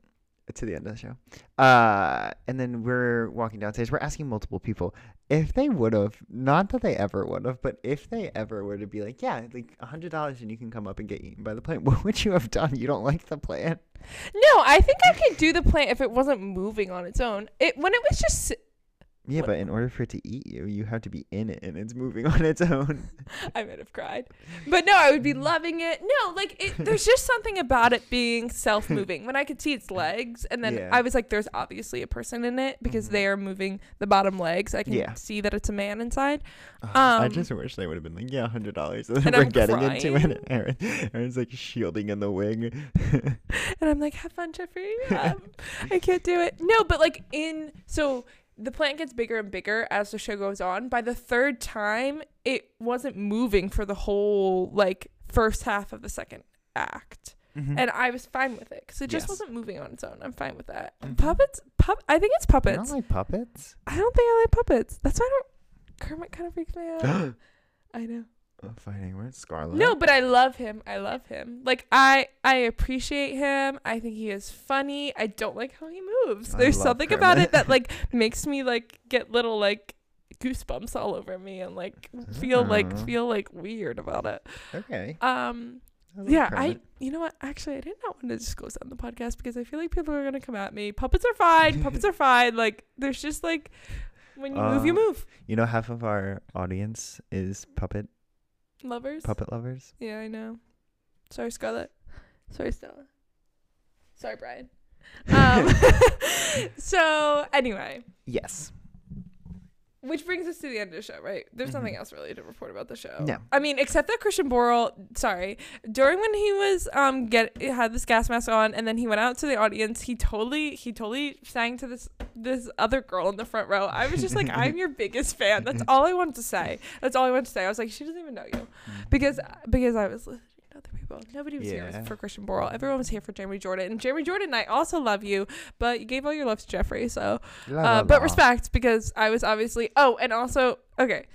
to the end of the show. Uh, and then we're walking downstairs. We're asking multiple people if they would have, not that they ever would have, but if they ever were to be like, yeah, like a hundred dollars and you can come up and get eaten by the plant. What would you have done? You don't like the plant? No, I think I could do the plant if it wasn't moving on its own. It when it was just. Yeah, what? But in order for it to eat you, you have to be in it, and it's moving on its own. I might have cried. But no, I would be loving it. No, like, it, there's just something about it being self-moving. When I could see its legs, and then yeah. I was like, there's obviously a person in it, because mm-hmm. they are moving the bottom legs. I can yeah. see that it's a man inside. Oh, um, I just wish they would have been like, yeah, one hundred dollars. And, and we're I'm getting crying. into it. And Aaron, Aaron's, like, shielding in the wing. And I'm like, have fun, Jeffrey. Um, I can't do it. No, but, like, in... So... The plant gets bigger and bigger as the show goes on. By the third time, it wasn't moving for the whole, like, first half of the second act. Mm-hmm. And I was fine with it because it just yes. wasn't moving on its own. I'm fine with that. Mm-hmm. Puppets? Pup- I think it's puppets. I don't like puppets. I don't think I like puppets. That's why I don't. Kermit kind of freaks me out. I know. I'm fighting with Scarlet. No, but I love him. I love him. Like, I, I appreciate him. I think he is funny. I don't like how he moves. I There's something Kermit. About it that, like, makes me, like, get little, like, goosebumps all over me and, like, feel, uh-huh. like, feel, like, weird about it. Okay. Um... Yeah, Kermit. I, you know what? Actually, I did not want to disclose that on the podcast because I feel like people are going to come at me. Puppets are fine. Puppets are fine. Like, there's just like, when you uh, move, you move. You know, half of our audience is puppet lovers. Puppet lovers. Yeah, I know. Sorry, Scarlett. Sorry, Stella. Sorry, Brian. Um, so, anyway. Yes. Which brings us to the end of the show, right? There's mm-hmm. nothing else really to report about the show. No. I mean, except that Christian Borle, sorry, during when he was um get had this gas mask on and then he went out to the audience, he totally he totally sang to this this other girl in the front row. I was just like, I'm your biggest fan. That's all I wanted to say. That's all I wanted to say. I was like, she doesn't even know you. Because because I was listening to other people. Nobody was yeah. here for Christian Borle. Everyone was here for Jeremy Jordan. And Jeremy Jordan, I also love you, but you gave all your love to Jeffrey, so la, la, uh, but la. Respect, because I was obviously oh, and also, okay,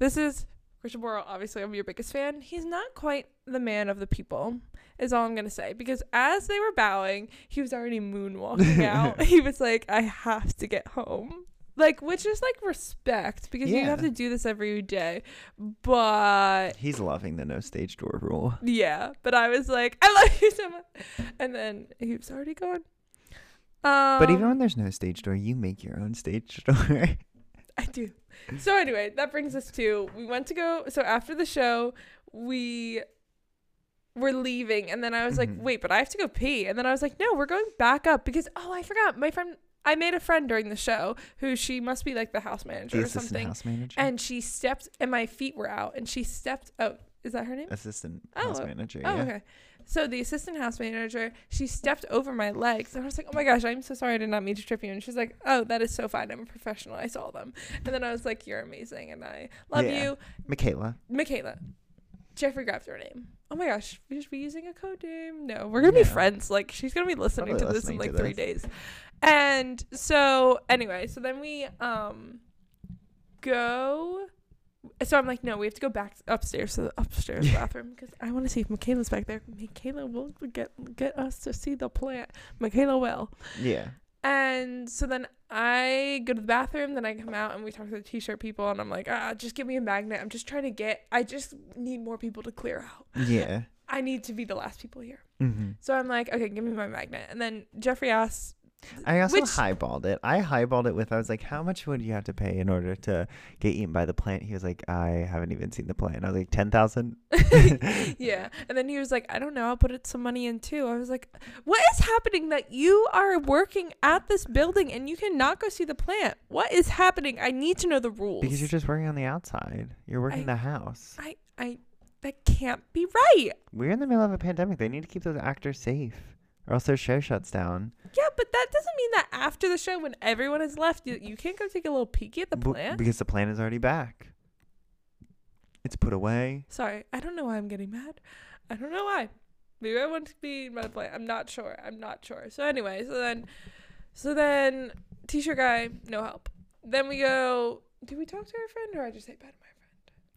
this is Christian Borle, obviously I'm your biggest fan. He's not quite the man of the people, is all I'm gonna say, because as they were bowing, he was already moonwalking out. He was like, I have to get home. Like, which is like respect, because yeah. you have to do this every day. But he's loving the no stage door rule. Yeah, but I was like, I love you so much, and then he was already gone. Um, but even when there's no stage door, you make your own stage door. I do. So anyway, that brings us to we went to go. So after the show, we. We're leaving, and then I was like, mm-hmm. wait, but I have to go pee. And then I was like, no, we're going back up because oh, I forgot my friend. I made a friend during the show who she must be like the house manager the or something. House manager. And she stepped, and my feet were out, and she stepped. Oh, is that her name? Assistant oh. house manager. Oh, yeah. Okay. So the assistant house manager, she stepped over my legs, and I was like, oh my gosh, I'm so sorry, I did not mean to trip you. And she's like, oh, that is so fine. I'm a professional. I saw them. And then I was like, you're amazing, and I love yeah. you, Mikaila. Mikaila. Jeffrey grabbed her name. Oh my gosh, we should be using a code name. No, we're gonna yeah. be friends. Like, she's gonna be listening Probably to this listening in like three this. days. And so anyway, so then we um go. So I'm like, no, we have to go back upstairs to the upstairs bathroom because I want to see if Michaela's back there. Mikaila will get get us to see the plant. Mikaila will. Yeah. And so then I go to the bathroom, then I come out and we talk to the t-shirt people, and I'm like, ah, just give me a magnet. I'm just trying to get, I just need more people to clear out. Yeah. I need to be the last people here. Mm-hmm. So I'm like, okay, give me my magnet. And then Jeffrey asks. I also which, highballed it. I highballed it with, I was like, how much would you have to pay in order to get eaten by the plant? He was like, I haven't even seen the plant. I was like, ten thousand? Yeah. And then he was like, I don't know. I'll put it some money in too. I was like, what is happening that you are working at this building and you cannot go see the plant? What is happening? I need to know the rules. Because you're just working on the outside. You're working I, the house. I, I, that can't be right. We're in the middle of a pandemic. They need to keep those actors safe. Or else their show shuts down. Yeah, but that doesn't mean that after the show, when everyone has left, you, you can't go take a little peeky at the B- plant. Because the plant is already back. It's put away. Sorry, I don't know why I'm getting mad. I don't know why. Maybe I want to be eaten by the plant. I'm not sure. I'm not sure. So anyway, so then, so then, t-shirt guy, no help. Then we go. Did we talk to our friend, or I just say bye to my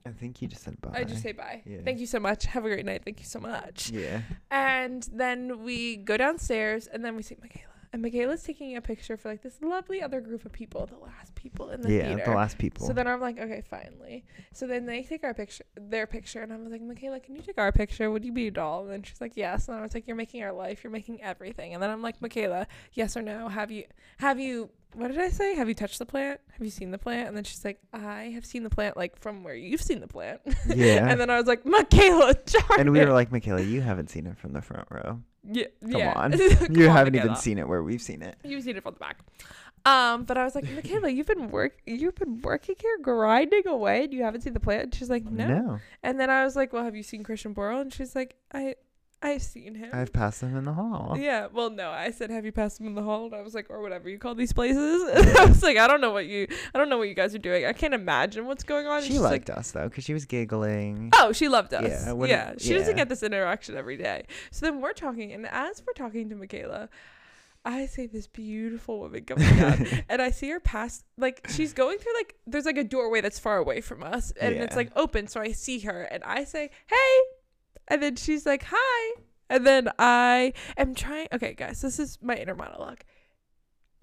I think you just said bye. I just say bye. Yeah. Thank you so much. Have a great night. Thank you so much. Yeah. And then we go downstairs, and then we see Mikaila. And Michaela's taking a picture for, like, this lovely other group of people, the last people in the yeah, theater. Yeah, the last people. So then I'm like, okay, finally. So then they take our picture, their picture, and I was like, Mikaila, can you take our picture? Would you be a doll? And then she's like, yes. And I was like, you're making our life. You're making everything. And then I'm like, Mikaila, yes or no? Have you, have you, what did I say? Have you touched the plant? Have you seen the plant? And then she's like, I have seen the plant, like, from where you've seen the plant. Yeah. And then I was like, Mikaila, darn And we it. were like, Mikaila, you haven't seen it from the front row. Yeah, come yeah. on. Come you on, haven't Mikaila. even seen it where we've seen it. You've seen it from the back. Um, but I was like, Mikaila, you've been work, you've been working here, grinding away, and you haven't seen the plant. And she's like, no. no. And then I was like, well, have you seen Christian Borle? And she's like, I, I've seen him. I've passed him in the hall. Yeah. Well, no, I said, have you passed him in the hall? And I was like, or whatever you call these places. And I was like, I don't know what you, I don't know what you guys are doing. I can't imagine what's going on. And she liked like, us though, because she was giggling. Oh, she loved us. Yeah. When, yeah. She yeah. doesn't get this interaction every day. So then we're talking, and as we're talking to Mikaila, I see this beautiful woman coming out, and I see her past, like, she's going through, like, there's like a doorway that's far away from us, and yeah. it's like open, so I see her, and I say, hey, and then she's like, hi, and then I am trying, okay, guys, this is my inner monologue.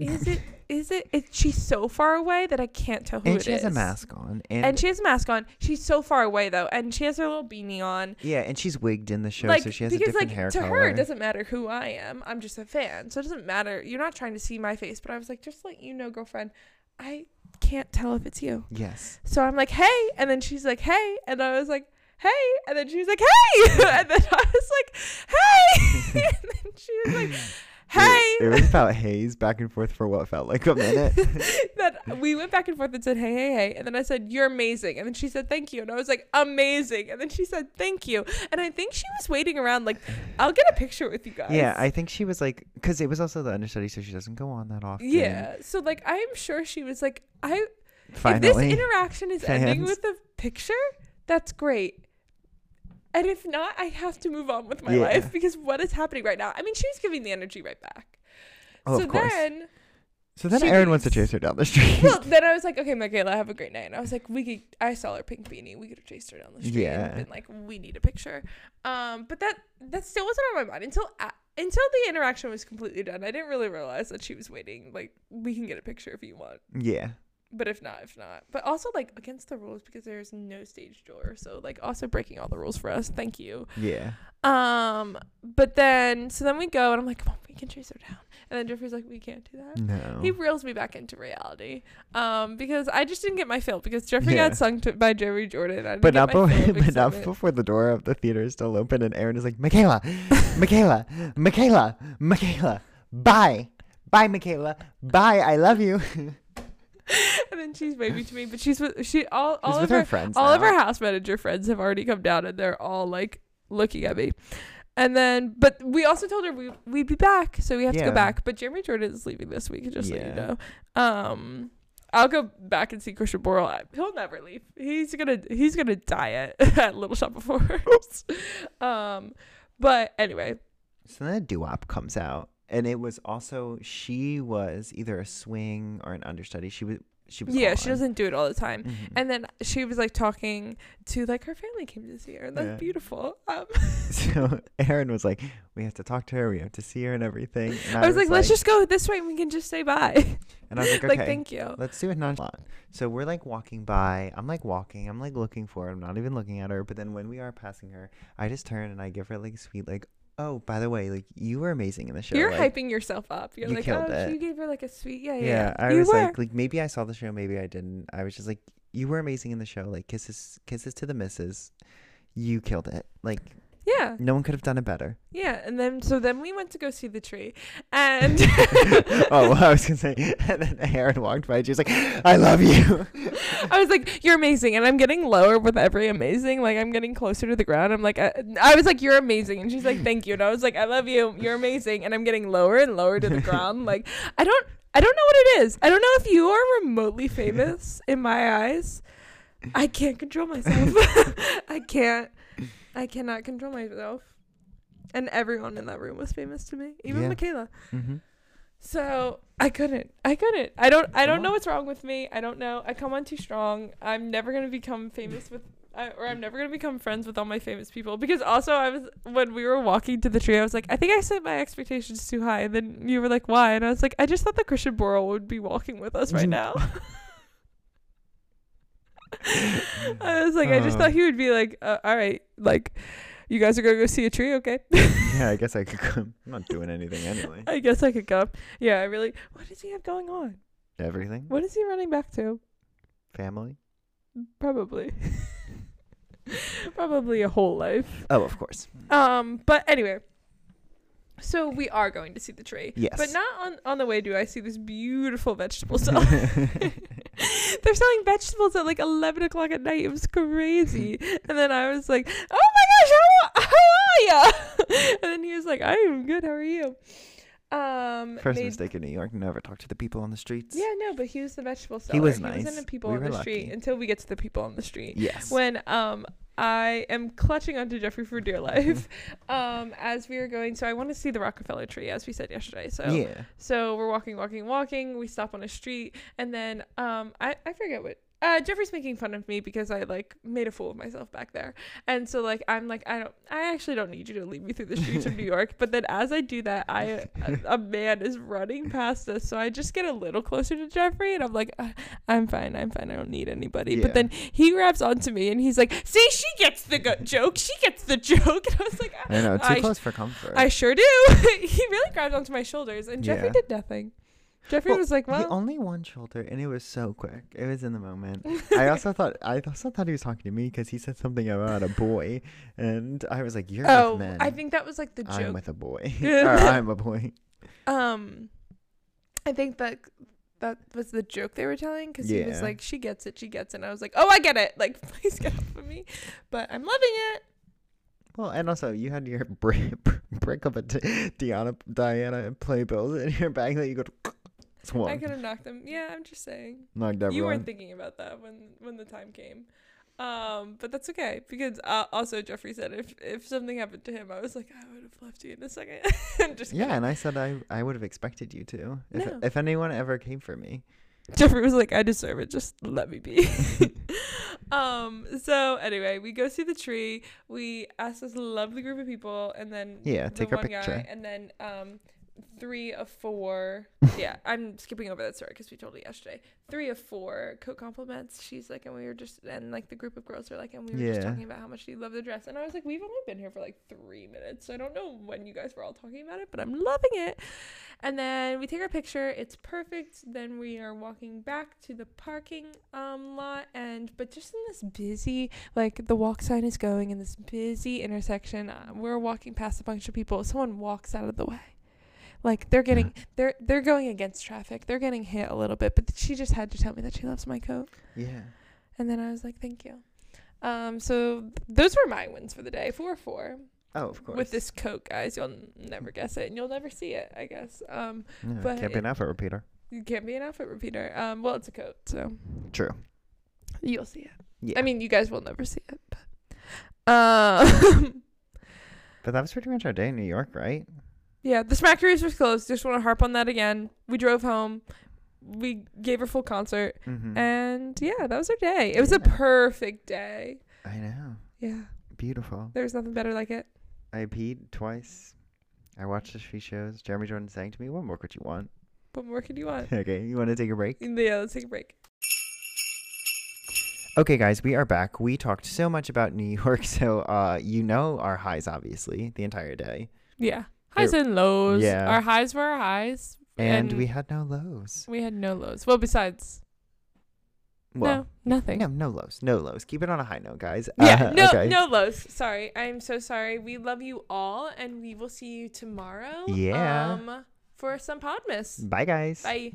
Is it, is it, it, she's so far away that I can't tell who it is. And she has a mask on. And, and she has a mask on. She's so far away, though. And she has her little beanie on. Yeah, and she's wigged in the show, like, so she has because, a different like, hair color. Because, like, to her, it doesn't matter who I am. I'm just a fan. So it doesn't matter. You're not trying to see my face. But I was like, just let you know, girlfriend, I can't tell if it's you. Yes. So I'm like, hey. And then she's like, hey. And I was like, hey. And then she was like, hey. And then I was like, hey. And then she was like, hey. It was about Hayes back and forth for what felt like a minute. That we went back and forth and said, hey, hey, hey. And then I said, you're amazing. And then she said, thank you. And I was like, amazing. And then she said, thank you. And I think she was waiting around like, I'll get a picture with you guys. Yeah, I think she was like, because it was also the understudy, so she doesn't go on that often. Yeah, so like, I'm sure she was like, I, finally, if this interaction is fans. Ending with a picture, that's great. And if not, I have to move on with my yeah. life, because what is happening right now? I mean, she's giving the energy right back. Oh, so of course. Then, so then Aaron wants to chase her down the street. Well, then I was like, okay, Mikaila, have a great night. And I was like, we could. I saw her pink beanie. We could have chased her down the street. Yeah. And been like, we need a picture. Um, but that that still wasn't on my mind until a- until the interaction was completely done. I didn't really realize that she was waiting. Like, we can get a picture if you want. Yeah. But if not, if not. But also, like, against the rules, because there's no stage door. So, like, also breaking all the rules for us. Thank you. Yeah. Um. But then, so then we go, and I'm like, come on, we can chase her down. And then Jeffrey's like, we can't do that. No. He reels me back into reality. Um. Because I just didn't get my fill. Because Jeffrey yeah. got sung to by Jeremy Jordan. I didn't but not, be- but not before the door of the theater is still open, and Aaron is like, Mikaila, Mikaila, Mikaila, Mikaila, bye. Bye, Mikaila. Bye, I love you. And then she's waving to me, but she's with she all all she's of her, her friends. All now. Of her house manager friends have already come down, and they're all like looking at me. And then, but we also told her we we'd be back, so we have yeah. to go back. But Jeremy Jordan is leaving this week, just yeah. so you know. Um, I'll go back and see Christian Borle. He'll never leave. He's gonna he's gonna die at, at Little Shop of Horrors. um, but anyway, so then a doo-wop comes out. And it was also, she was either a swing or an understudy. She was, she was. Yeah, on. She doesn't do it all the time. Mm-hmm. And then she was like talking to like her family came to see her. And that's yeah. beautiful. Um. So Aaron was like, we have to talk to her. We have to see her and everything. And I, I was, was like, like, let's just go this way and we can just say bye. And I was like, okay, like, thank you. Let's do it nonchalant. So we're like walking by. I'm like walking. I'm like looking for her. I'm not even looking at her. But then when we are passing her, I just turn and I give her like sweet like, oh, by the way, like, you were amazing in the show. You're like, hyping yourself up. You're you like, oh, it. You gave her like a sweet, yeah, yeah. Yeah, I you was were. like, like maybe I saw the show, maybe I didn't. I was just like, you were amazing in the show. Like, kisses, kisses to the missus. You killed it. Like, yeah, no one could have done it better. Yeah, and then so then we went to go see the tree, and oh, well, I was gonna say, and then Aaron walked by. And she was like, I love you. I was like, you're amazing. And I'm getting lower with every amazing. Like, I'm getting closer to the ground. I'm like, I, I was like, you're amazing. And she's like, thank you. And I was like, I love you. You're amazing. And I'm getting lower and lower to the ground. Like, I don't, I don't know what it is. I don't know if you are remotely famous in my eyes. I can't control myself. I can't, I cannot control myself. And everyone in that room was famous to me. Even yeah. Mikaila. Mm-hmm. So I couldn't. I couldn't. I don't. I don't know what's wrong with me. I don't know. I come on too strong. I'm never gonna become famous with, I, or I'm never gonna become friends with all my famous people. Because also I was when we were walking to the tree, I was like, I think I set my expectations too high. And then you were like, why? And I was like, I just thought that Christian Borle would be walking with us right now. I was like, uh, I just thought he would be like, uh, all right, like. You guys are going to go see a tree, okay? Yeah, I guess I could come. I'm not doing anything anyway. I guess I could come. Yeah, I really... What does he have going on? Everything. What is he running back to? Family. Probably. Probably a whole life. Oh, of course. Um, but anyway... So we are going to see the tree. Yes. But not on, on the way do I see this beautiful vegetable stall. They're selling vegetables at like eleven o'clock at night. It was crazy. And then I was like, oh my gosh, how, how are you? And then he was like, I am good. How are you? Um, First mistake in New York, never talk to the people on the streets. Yeah, no, but he was the vegetable seller. He was nice. He wasn't the people we on the lucky. Street until we get to the people on the street. Yes. When um, I am clutching onto Jeffrey for dear life um, as we are going. So I want to see the Rockefeller tree, as we said yesterday. So yeah. So we're walking, walking, walking. We stop on a street. And then um, I, I forget what. Uh, Jeffrey's making fun of me because I like made a fool of myself back there. And so like, I'm like, I don't, I actually don't need you to lead me through the streets of New York. But then as I do that, I, a, a man is running past us. So I just get a little closer to Jeffrey and I'm like, uh, I'm fine. I'm fine. I don't need anybody. Yeah. But then he grabs onto me and he's like, see, she gets the go- joke. She gets the joke. And I was like, I, I know, too I, close for comfort. I sure do. He really grabbed onto my shoulders and Jeffrey yeah. did nothing. Jeffrey well, was like, well, he only one shoulder, and it was so quick. It was in the moment. I also thought, I also thought he was talking to me because he said something about a boy, and I was like, "You're oh, with men." I think that was like the joke. I'm with a boy. or I'm a boy. Um, I think that that was the joke they were telling because yeah. he was like, "She gets it, she gets it." And I was like, "Oh, I get it!" Like, please get off of me. But I'm loving it. Well, and also you had your brick, brick of a D- Diana Diana playbills in your bag that you go. To One. I could have knocked them. Yeah, I'm just saying. Knocked everyone. You weren't thinking about that when, when the time came. Um, but that's okay. Because uh, also Jeffrey said if, if something happened to him, I was like, I would have left you in a second. I'm just yeah, kidding. And I said I, I would have expected you to. If, no. if anyone ever came for me. Jeffrey was like, I deserve it. Just let me be. um. So anyway, we go see the tree. We ask this lovely group of people. And then yeah, the take one our picture. Guy. And then... um. Three of four. Yeah, I'm skipping over that story because we told it yesterday. Three of four coat compliments. She's like, and we were just, and like the group of girls are like, and we were yeah. just talking about how much you love the dress. And I was like, we've only been here for like three minutes. So I don't know when you guys were all talking about it, but I'm loving it. And then we take our picture. It's perfect. Then we are walking back to the parking um lot. And, but just in this busy, like the walk sign is going in this busy intersection. Uh, we're walking past a bunch of people. Someone walks out of the way. Like they're getting they're they're going against traffic. They're getting hit a little bit, but she just had to tell me that she loves my coat. Yeah. And then I was like, thank you. Um. So th- those were my wins for the day. Four four. Oh, of course. With this coat, guys, you'll n- never guess it, and you'll never see it, I guess. Um. Yeah, but can't be an outfit repeater. You can't be an outfit repeater. Um. Well, it's a coat, so. True. You'll see it. Yeah. I mean, you guys will never see it, but. Um. But that was pretty much our day in New York, right? Yeah, the Smack Series was closed. Just want to harp on that again. We drove home. We gave her full concert. Mm-hmm. And yeah, that was her day. It was yeah. a perfect day. I know. Yeah. Beautiful. There was nothing better like it. I peed twice. I watched the three shows. Jeremy Jordan sang to me, what more could you want? What more could you want? Okay, you want to take a break? Yeah, let's take a break. Okay, guys, we are back. We talked so much about New York, so uh, you know our highs, obviously, the entire day. Yeah. Highs and lows. Yeah. Our highs were our highs. And, and we had no lows. We had no lows. Well, besides. Well, no, nothing. No, no lows. No lows. Keep it on a high note, guys. Yeah, uh, no, okay. no lows. Sorry. I'm so sorry. We love you all, and we will see you tomorrow. Yeah. Um, for some Podmas. Bye, guys. Bye.